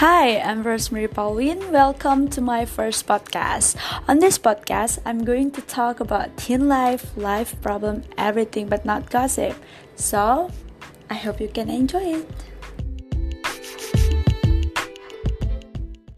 Hi, I'm Rose Marie Pauline. Welcome to my first podcast. On this podcast, I'm going to talk about teen life problem, everything but not gossip. So, I hope you can enjoy it.